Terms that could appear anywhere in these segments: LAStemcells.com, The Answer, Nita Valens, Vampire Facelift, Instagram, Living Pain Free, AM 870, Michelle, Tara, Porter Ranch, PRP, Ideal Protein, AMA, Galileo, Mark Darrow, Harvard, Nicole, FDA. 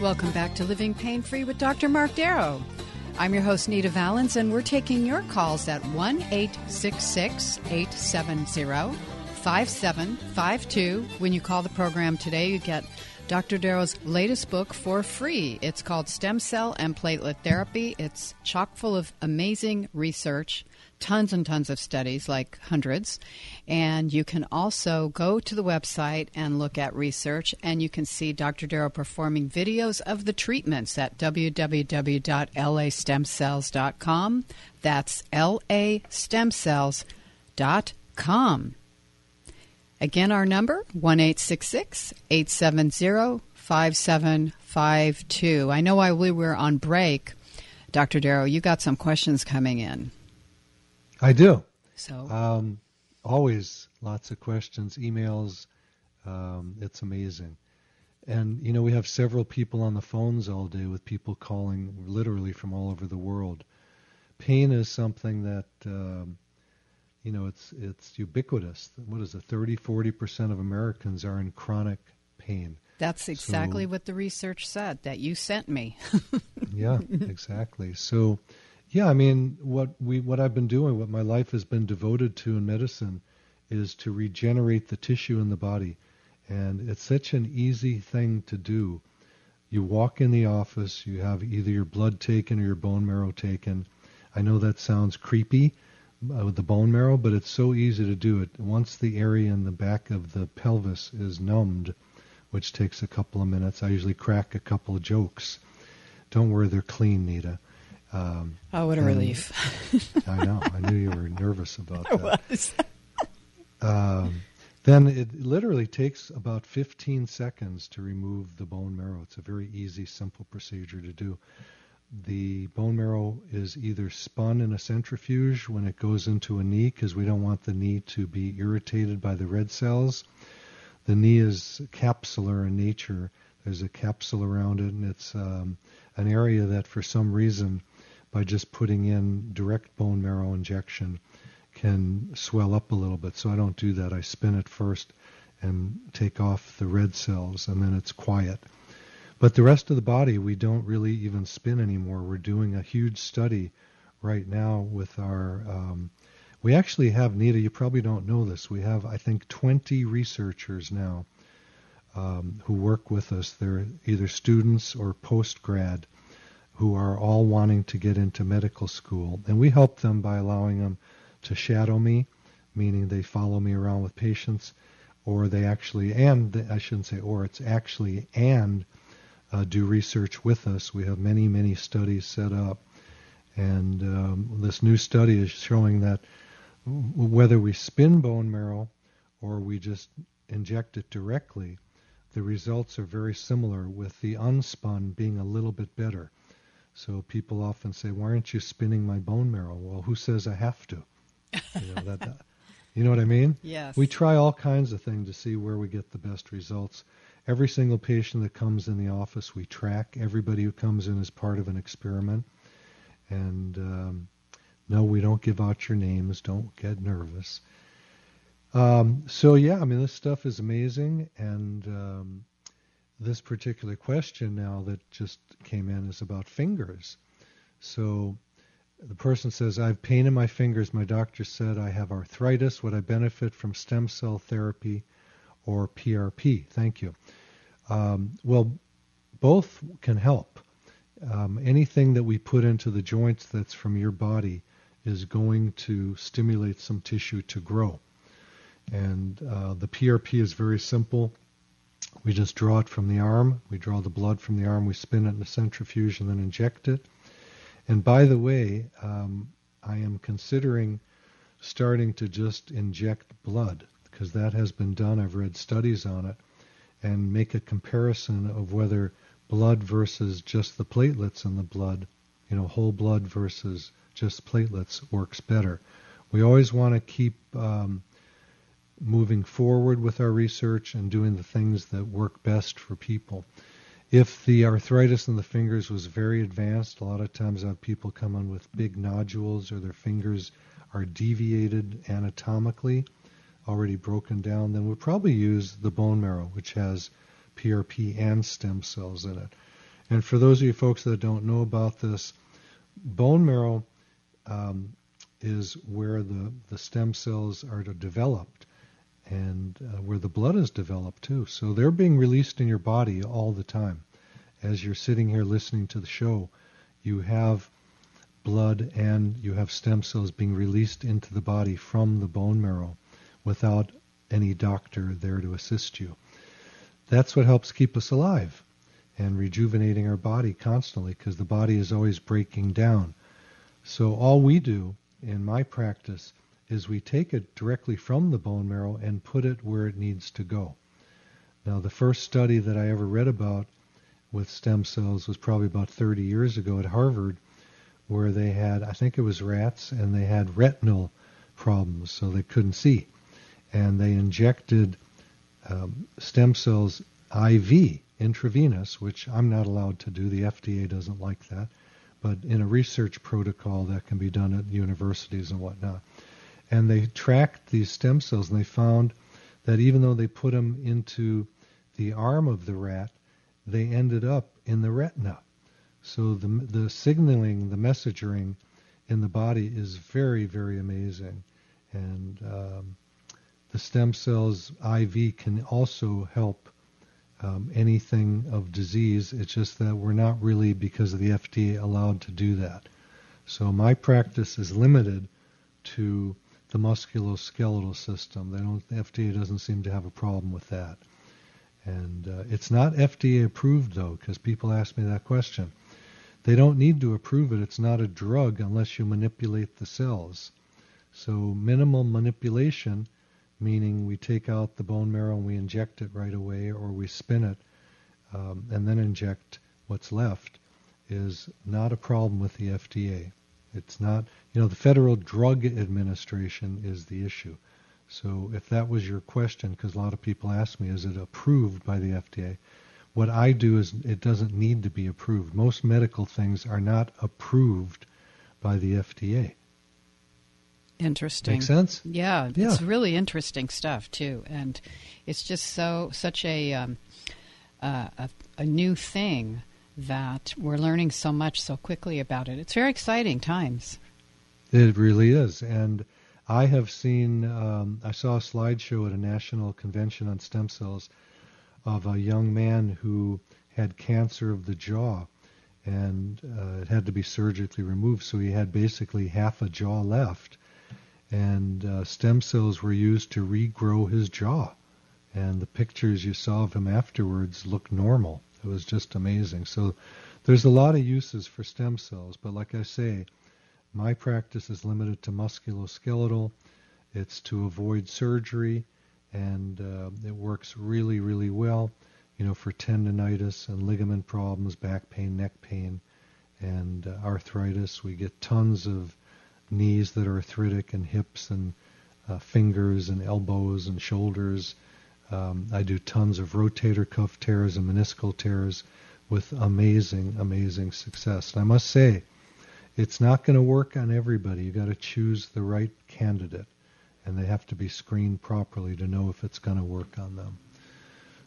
Welcome back to Living Pain Free with Dr. Mark Darrow. I'm your host, Nita Valens, and we're taking your calls at 1-866-870-5752. When you call the program today, you get Dr. Darrow's latest book for free. It's called Stem Cell and Platelet Therapy. It's chock full of amazing research, tons and tons of studies, like hundreds. And you can also go to the website and look at research, and you can see Dr. Darrow performing videos of the treatments at www.LAStemcells.com. That's LAStemcells.com. Again, our number, 1-866-870-5752. I know while we were on break, Dr. Darrow, you got some questions coming in. I do. So, always lots of questions, emails. It's amazing. And, you know, we have several people on the phones all day with people calling literally from all over the world. Pain is something that, you know, it's ubiquitous. What is it? 30-40% of Americans are in chronic pain. That's exactly what the research said that you sent me. Yeah, exactly. So, yeah, I mean, what I've been doing, what my life has been devoted to in medicine is to regenerate the tissue in the body. And it's such an easy thing to do. You walk in the office, you have either your blood taken or your bone marrow taken. I know that sounds creepy with the bone marrow, but it's so easy to do it. Once the area in the back of the pelvis is numbed, which takes a couple of minutes, I usually crack a couple of jokes. Don't worry, they're clean, Nita. Oh, what a relief. I know. I knew you were nervous about that. I was. Then it literally takes about 15 seconds to remove the bone marrow. It's a very easy, simple procedure to do. The bone marrow is either spun in a centrifuge when it goes into a knee, because we don't want the knee to be irritated by the red cells. The knee is capsular in nature. There's a capsule around it, and it's an area that for some reason, by just putting in direct bone marrow injection, can swell up a little bit. So I don't do that. I spin it first and take off the red cells, and then it's quiet. But the rest of the body, we don't really even spin anymore. We're doing a huge study right now with our... we actually have, Nita, you probably don't know this, we have, I think, 20 researchers now who work with us. They're either students or post-grad, who are all wanting to get into medical school. And we help them by allowing them to shadow me, meaning they follow me around with patients, or they actually, do research with us. We have many, many studies set up. And this new study is showing that whether we spin bone marrow or we just inject it directly, the results are very similar, with the unspun being a little bit better. So people often say, "Why aren't you spinning my bone marrow?" Well, who says I have to? You know, you know what I mean? Yes. We try all kinds of things to see where we get the best results. Every single patient that comes in the office, we track. Everybody who comes in is part of an experiment. And no, we don't give out your names. Don't get nervous. So, yeah, I mean, this stuff is amazing. And... this particular question now that just came in is about fingers. So the person says, I have pain in my fingers. My doctor said I have arthritis. Would I benefit from stem cell therapy or PRP. Thank you. Well, both can help. Anything that we put into the joints that's from your body is going to stimulate some tissue to grow. And the PRP is very simple. We just draw it from the arm. We draw the blood from the arm. We spin it in a centrifuge and then inject it. And by the way, I am considering starting to just inject blood, because that has been done. I've read studies on it, and make a comparison of whether blood versus just the platelets in the blood, you know, whole blood versus just platelets works better. We always want to keep moving forward with our research and doing the things that work best for people. If the arthritis in the fingers was very advanced, a lot of times I have people come in with big nodules, or their fingers are deviated anatomically, already broken down, then we'll probably use the bone marrow, which has PRP and stem cells in it. And for those of you folks that don't know about this, bone marrow is where the stem cells are developed, and where the blood is developed too. So they're being released in your body all the time. As you're sitting here listening to the show, you have blood and you have stem cells being released into the body from the bone marrow without any doctor there to assist you. That's what helps keep us alive and rejuvenating our body constantly, because the body is always breaking down. So all we do in my practice is we take it directly from the bone marrow and put it where it needs to go. Now, the first study that I ever read about with stem cells was probably about 30 years ago at Harvard, where they had, I think it was rats, and they had retinal problems, so they couldn't see. And they injected stem cells IV, intravenous, which I'm not allowed to do. The FDA doesn't like that. But in a research protocol that can be done at universities and whatnot. And they tracked these stem cells, and they found that even though they put them into the arm of the rat, they ended up in the retina. So the signaling, the messaging in the body is very, very amazing. And the stem cells IV can also help anything of disease. It's just that we're not really, because of the FDA, allowed to do that. So my practice is limited to the musculoskeletal system. The FDA doesn't seem to have a problem with that. And it's not FDA approved, though, because people ask me that question. They don't need to approve it. It's not a drug unless you manipulate the cells. So minimal manipulation, meaning we take out the bone marrow and we inject it right away, or we spin it and then inject what's left, is not a problem with the FDA. It's not, you know, the Federal Drug Administration is the issue. So if that was your question, because a lot of people ask me, is it approved by the FDA? What I do is it doesn't need to be approved. Most medical things are not approved by the FDA. Interesting. Makes sense? Yeah, it's really interesting stuff, too. And it's just such a new thing, that we're learning so much so quickly about it. It's very exciting times. It really is. And I have seen, I saw a slideshow at a national convention on stem cells of a young man who had cancer of the jaw, and it had to be surgically removed. So he had basically half a jaw left, and stem cells were used to regrow his jaw. And the pictures you saw of him afterwards looked normal. It was just amazing. So there's a lot of uses for stem cells. But like I say, my practice is limited to musculoskeletal. It's to avoid surgery. And it works really, really well, you know, for tendinitis and ligament problems, back pain, neck pain, and arthritis. We get tons of knees that are arthritic, and hips, and fingers, and elbows, and shoulders. I do tons of rotator cuff tears and meniscal tears with amazing, amazing success. And I must say, it's not going to work on everybody. You've got to choose the right candidate, and they have to be screened properly to know if it's going to work on them.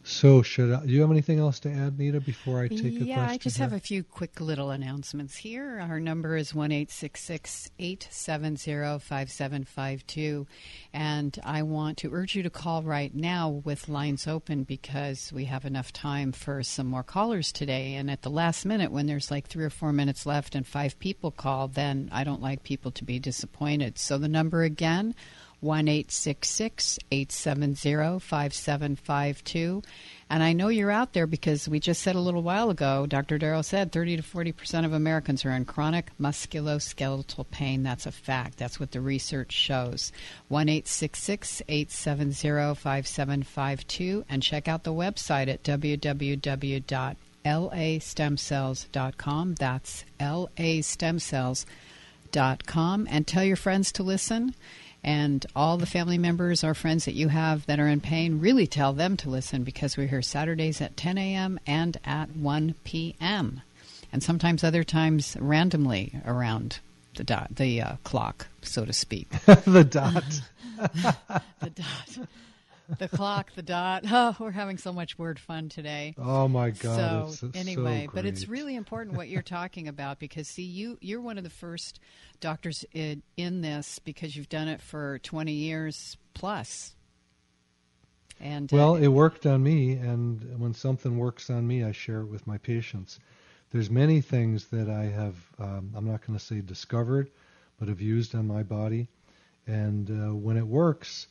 So do you have anything else to add, Nita, before I take a question? Yeah, I just have a few quick little announcements here. Our number is 1-866-870-5752. And I want to urge you to call right now with lines open because we have enough time for some more callers today. And at the last minute, when there's like 3 or 4 minutes left and 5 people call, then I don't like people to be disappointed. So the number again, 1-866-870-5752. And I know you're out there because we just said a little while ago, Dr. Darrow said 30 to 40% of Americans are in chronic musculoskeletal pain. That's a fact. That's what the research shows. 1-866-870-5752. And check out the website at www.LAStemcells.com. That's LAStemcells.com. And tell your friends to listen. And all the family members or friends that you have that are in pain, really tell them to listen because we're here Saturdays at 10 a.m. and at 1 p.m. And sometimes other times randomly around the clock, so to speak. The dot. The dot. The clock, the dot. Oh, we're having so much word fun today. Oh, my God. So anyway, so but it's really important what you're talking about because, see, you're one of the first doctors in this because you've done it for 20 years plus. And well, it worked on me, and when something works on me, I share it with my patients. There's many things that I have, I'm not going to say discovered, but have used on my body. And when it works,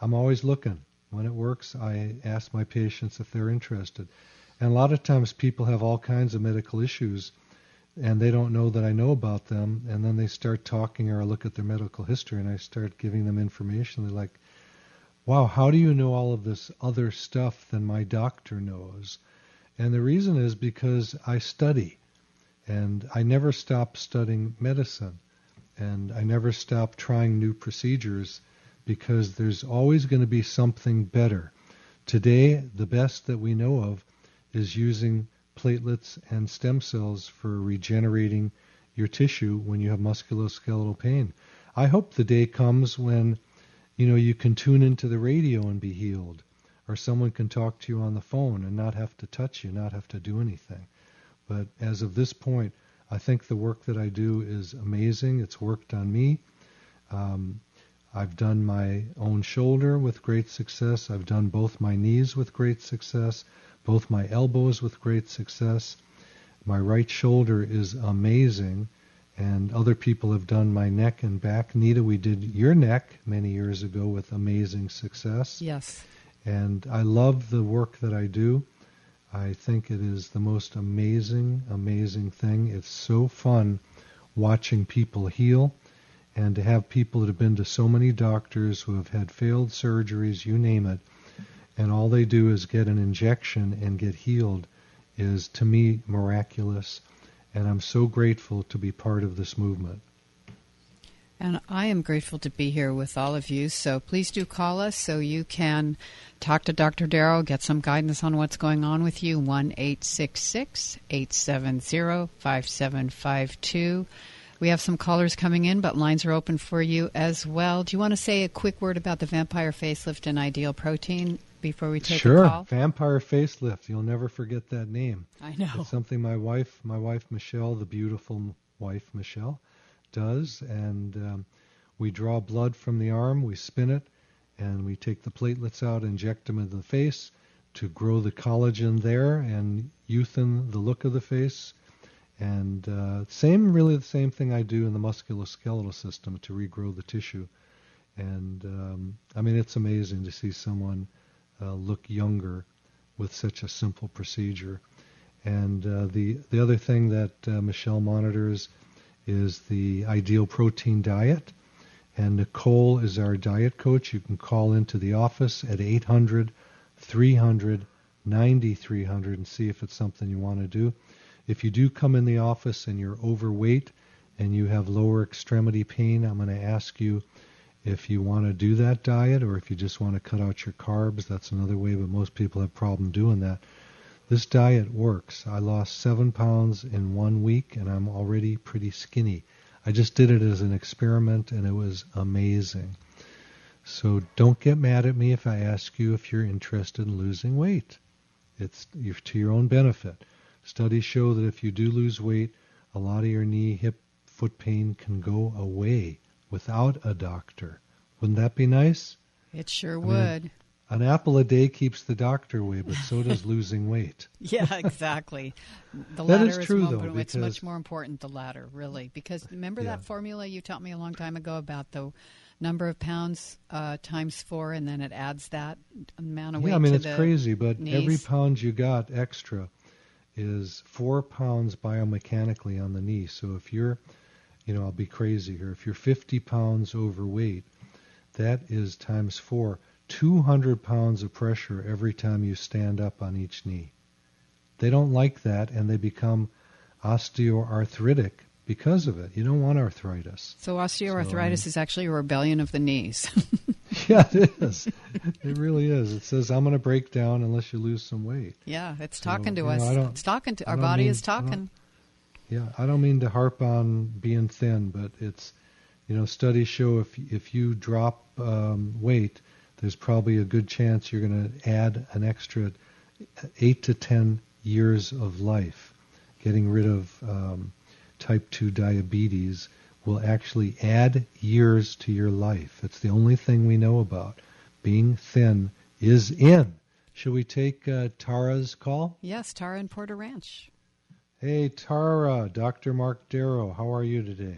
I'm always looking. When it works, I ask my patients if they're interested. And a lot of times people have all kinds of medical issues, and they don't know that I know about them, and then they start talking or I look at their medical history, and I start giving them information. They're like, wow, how do you know all of this other stuff than my doctor knows? And the reason is because I study, and I never stop studying medicine, and I never stop trying new procedures, because there's always going to be something better. Today, the best that we know of is using platelets and stem cells for regenerating your tissue when you have musculoskeletal pain. I hope the day comes when, you know, you can tune into the radio and be healed, or someone can talk to you on the phone and not have to touch you, not have to do anything. But as of this point, I think the work that I do is amazing. It's worked on me. I've done my own shoulder with great success. I've done both my knees with great success, both my elbows with great success. My right shoulder is amazing, and other people have done my neck and back. Nita, we did your neck many years ago with amazing success. Yes. And I love the work that I do. I think it is the most amazing, amazing thing. It's so fun watching people heal. And to have people that have been to so many doctors who have had failed surgeries, you name it, and all they do is get an injection and get healed is, to me, miraculous. And I'm so grateful to be part of this movement. And I am grateful to be here with all of you. So please do call us so you can talk to Dr. Darrow, get some guidance on what's going on with you. 1-866-870-5752. We have some callers coming in, but lines are open for you as well. Do you want to say a quick word about the Vampire Facelift and Ideal Protein before we take a call? Sure. Vampire Facelift. You'll never forget that name. I know. It's something my wife Michelle, the beautiful wife Michelle, does. And we draw blood from the arm, we spin it, and we take the platelets out, inject them into the face to grow the collagen there and youthen the look of the face. And the same thing I do in the musculoskeletal system to regrow the tissue. And I mean, it's amazing to see someone look younger with such a simple procedure. And the other thing that Michelle monitors is the Ideal Protein diet. And Nicole is our diet coach. You can call into the office at 800-300-9300 and see if it's something you want to do. If you do come in the office and you're overweight and you have lower extremity pain, I'm going to ask you if you want to do that diet or if you just want to cut out your carbs. That's another way, but most people have problem doing that. This diet works. I lost 7 pounds in 1 week, and I'm already pretty skinny. I just did it as an experiment, and it was amazing. So don't get mad at me if I ask you if you're interested in losing weight. It's to your own benefit. Studies show that if you do lose weight, a lot of your knee, hip, foot pain can go away without a doctor. Wouldn't that be nice? It sure would. Mean, an apple a day keeps the doctor away, but so does losing weight. Yeah, exactly. The latter is true, though, because it's much more important, the latter, really. Because remember that formula you taught me a long time ago about the number of pounds times 4, and then it adds that amount of weight to the it's crazy, but knees. Every pound you got extra is 4 pounds biomechanically on the knee. So if you're, I'll be crazy here, if you're 50 pounds overweight, that is times 4, 200 pounds of pressure every time you stand up on each knee. They don't like that, and they become osteoarthritic because of it. You don't want arthritis. So osteoarthritis is actually a rebellion of the knees. Yeah, it is. It really is. It says, I'm going to break down unless you lose some weight. Yeah, it's talking to us. It's talking to our body is talking. I don't mean to harp on being thin, but it's, studies show if you drop weight, there's probably a good chance you're going to add an extra 8 to 10 years of life. Getting rid of type 2 diabetes will actually add years to your life. It's the only thing we know about. Being thin is in. Should we take Tara's call? Yes, Tara in Porter Ranch. Hey, Tara, Dr. Mark Darrow, how are you today?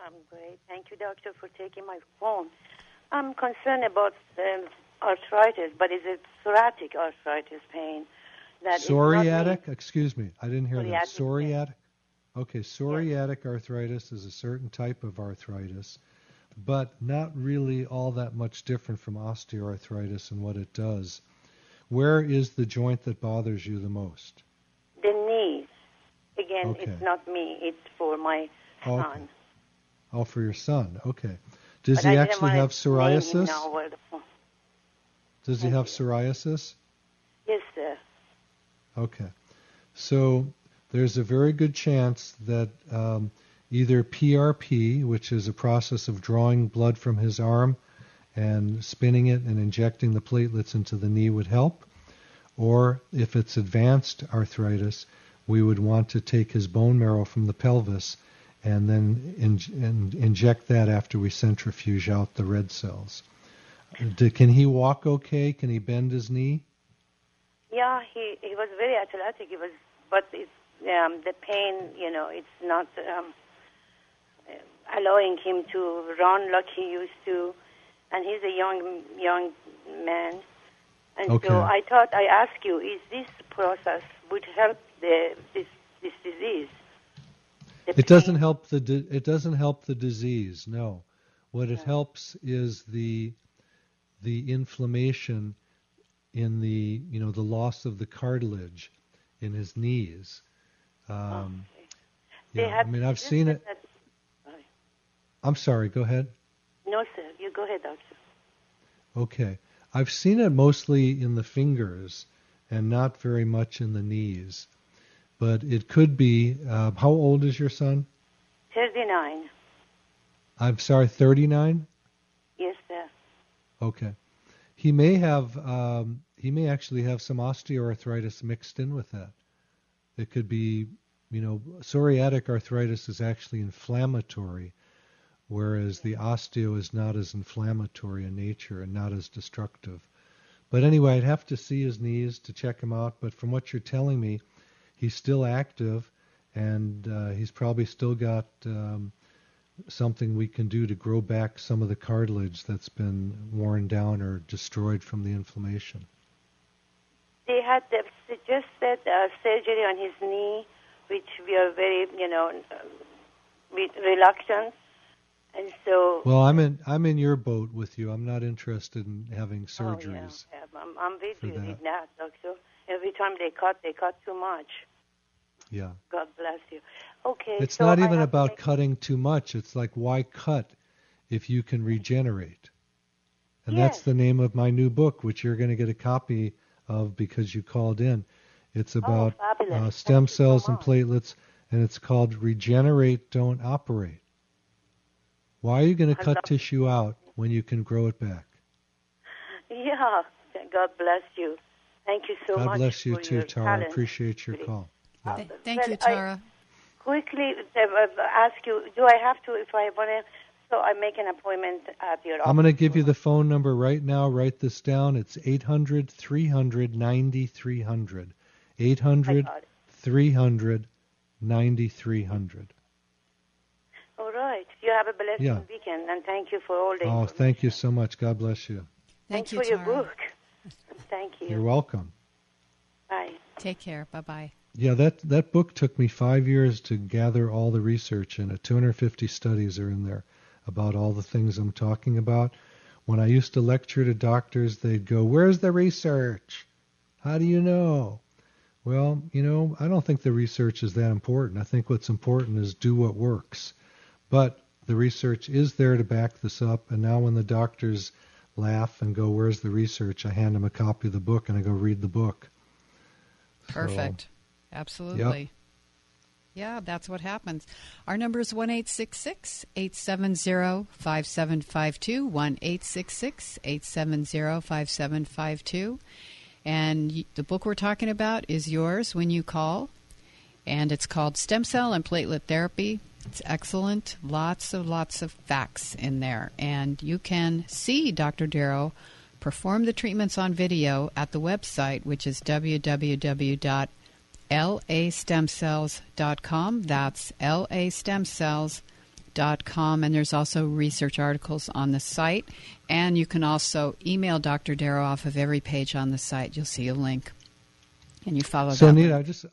I'm great. Thank you, doctor, for taking my phone. I'm concerned about arthritis, but is it psoriatic arthritis pain? That psoriatic? Excuse me, I didn't hear that. Psoriatic? Okay, psoriatic arthritis is a certain type of arthritis, but not really all that much different from osteoarthritis and what it does. Where is the joint that bothers you the most? The knees. Again, it's not me. It's for my son. Oh, for your son. Okay. Does he actually have psoriasis? Does he have psoriasis? Yes, sir. Okay. So there's a very good chance that either PRP, which is a process of drawing blood from his arm and spinning it and injecting the platelets into the knee, would help. Or if it's advanced arthritis, we would want to take his bone marrow from the pelvis and then inject that after we centrifuge out the red cells. Can he walk okay? Can he bend his knee? Yeah, he was very athletic. He was, but it's, the pain, it's not allowing him to run like he used to. And he's a young man. And so I thought I asked you, is this process would help this disease? It doesn't help the disease. No, what it helps is the inflammation in the the loss of the cartilage in his knees. I've seen it. I'm sorry. Go ahead. No, sir. You go ahead, doctor. Okay, I've seen it mostly in the fingers and not very much in the knees. But it could be, how old is your son? 39. I'm sorry, 39? Yes, sir. Okay. He may have, he may actually have some osteoarthritis mixed in with that. It could be, psoriatic arthritis is actually inflammatory, whereas the osteo is not as inflammatory in nature and not as destructive. But anyway, I'd have to see his knees to check him out. But from what you're telling me, he's still active, and he's probably still got something we can do to grow back some of the cartilage that's been worn down or destroyed from the inflammation. They had suggested surgery on his knee, which we are very, reluctant, and so. Well, I'm in your boat with you. I'm not interested in having surgeries. Oh, yeah. I'm with you in that, doctor. Every time they cut too much. Yeah. God bless you. Okay. It's not even about cutting too much. It's like, why cut if you can regenerate? And that's the name of my new book, which you're going to get a copy of because you called in. It's about stem cells and platelets, and it's called Regenerate, Don't Operate. Why are you going to cut tissue out when you can grow it back? Yeah. God bless you. Thank you so much. God bless you too, Tara. I appreciate your call. Yeah. Thank you, Tara. I quickly ask you, do I have to, if I want to, so I make an appointment at your office? I'm going to give you the phone number right now. Write this down. It's 800-300-9300. 800-300-9300. All right. You have a blessed weekend, and thank you for all the information. Thank you so much. God bless you. Thanks you, for Tara. Your book. Thank you. You're welcome. Bye. Take care. Bye-bye. Yeah, that book took me 5 years to gather all the research in it. 250 studies are in there about all the things I'm talking about. When I used to lecture to doctors, they'd go, "Where's the research? How do you know?" Well, I don't think the research is that important. I think what's important is do what works. But the research is there to back this up, and now when the doctors laugh and go, "Where's the research?" I hand them a copy of the book and I go, "Read the book." Perfect. Absolutely. Yep. Yeah, that's what happens. Our number is 1-866-870-5752, 1-866-870-5752. And the book we're talking about is yours when you call, and it's called Stem Cell and Platelet Therapy. It's excellent. Lots of facts in there. And you can see Dr. Darrow perform the treatments on video at the website, which is www.LAStemcells.com. That's LAStemcells.com. And there's also research articles on the site. And you can also email Dr. Darrow off of every page on the site. You'll see a link. Can you follow that? So, Anita, I just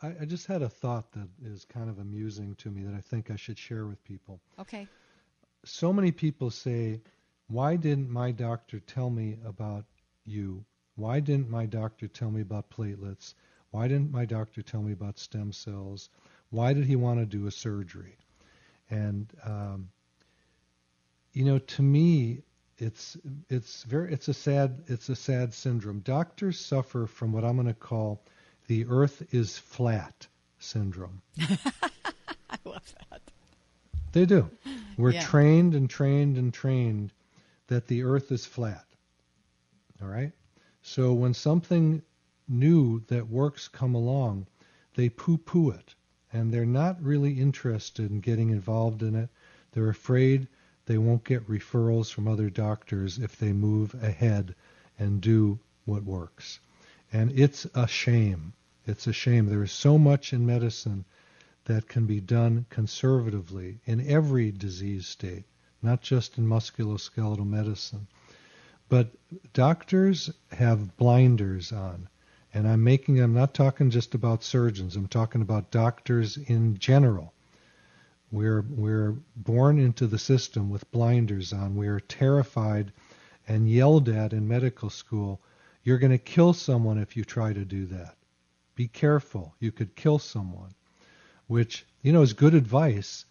had a thought that is kind of amusing to me that I think I should share with people. Okay. So many people say, "Why didn't my doctor tell me about you? Why didn't my doctor tell me about platelets? Why didn't my doctor tell me about stem cells? Why did he want to do a surgery?" And, to me, it's a sad syndrome. Doctors suffer from what I'm going to call the earth is flat syndrome. I love that. They do. We're trained and trained and trained that the earth is flat. All right? So when something new that works come along, they poo-poo it. And they're not really interested in getting involved in it. They're afraid they won't get referrals from other doctors if they move ahead and do what works. And it's a shame. It's a shame. There is so much in medicine that can be done conservatively in every disease state, not just in musculoskeletal medicine. But doctors have blinders on, and I'm not talking just about surgeons. I'm talking about doctors in general. We're born into the system with blinders on. We are terrified and yelled at in medical school. You're going to kill someone if you try to do that. Be careful. You could kill someone, which, is good advice,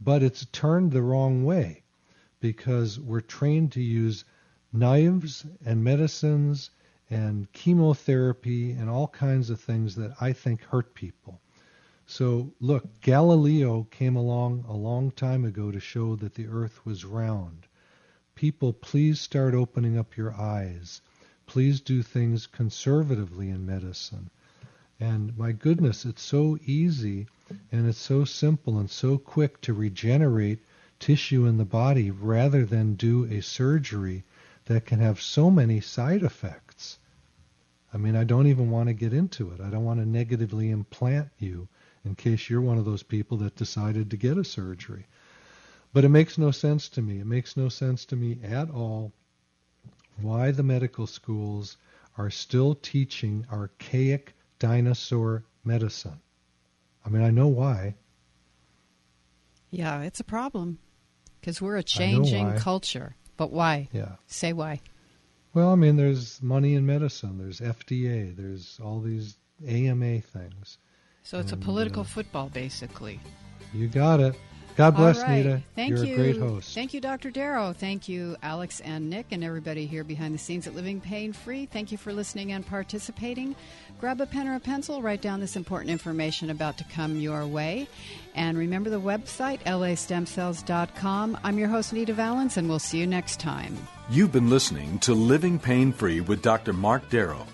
but it's turned the wrong way because we're trained to use knives and medicines and chemotherapy and all kinds of things that I think hurt people. So, look, Galileo came along a long time ago to show that the earth was round. People, please start opening up your eyes. Please do things conservatively in medicine. And my goodness, it's so easy and it's so simple and so quick to regenerate tissue in the body rather than do a surgery that can have so many side effects. I mean, I don't even want to get into it. I don't want to negatively implant you in case you're one of those people that decided to get a surgery. But it makes no sense to me. It makes no sense to me at all why the medical schools are still teaching archaic dinosaur medicine. I mean, I know why. Yeah, it's a problem because we're a changing culture. But why? Yeah. Say why. Well, I mean, there's money in medicine. There's FDA. There's all these AMA things. So it's a political football, basically. You got it. God bless, right. Nita. You're a great host. Thank you, Dr. Darrow. Thank you, Alex and Nick, and everybody here behind the scenes at Living Pain Free. Thank you for listening and participating. Grab a pen or a pencil. Write down this important information about to come your way. And remember the website, LAStemcells.com. I'm your host, Nita Valens, and we'll see you next time. You've been listening to Living Pain Free with Dr. Mark Darrow.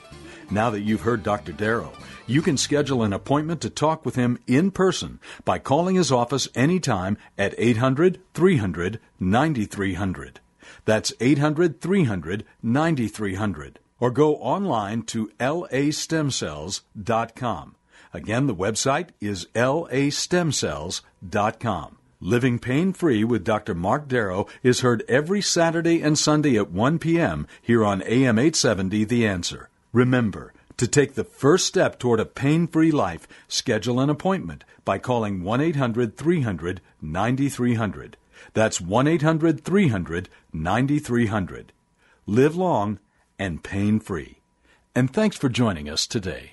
Now that you've heard Dr. Darrow, you can schedule an appointment to talk with him in person by calling his office anytime at 800-300-9300. That's 800-300-9300. Or go online to LAStemcells.com. Again, the website is LAStemcells.com. Living Pain Free with Dr. Mark Darrow is heard every Saturday and Sunday at 1 p.m. here on AM 870, The Answer. Remember, to take the first step toward a pain-free life, schedule an appointment by calling 1-800-300-9300. That's 1-800-300-9300. Live long and pain-free. And thanks for joining us today.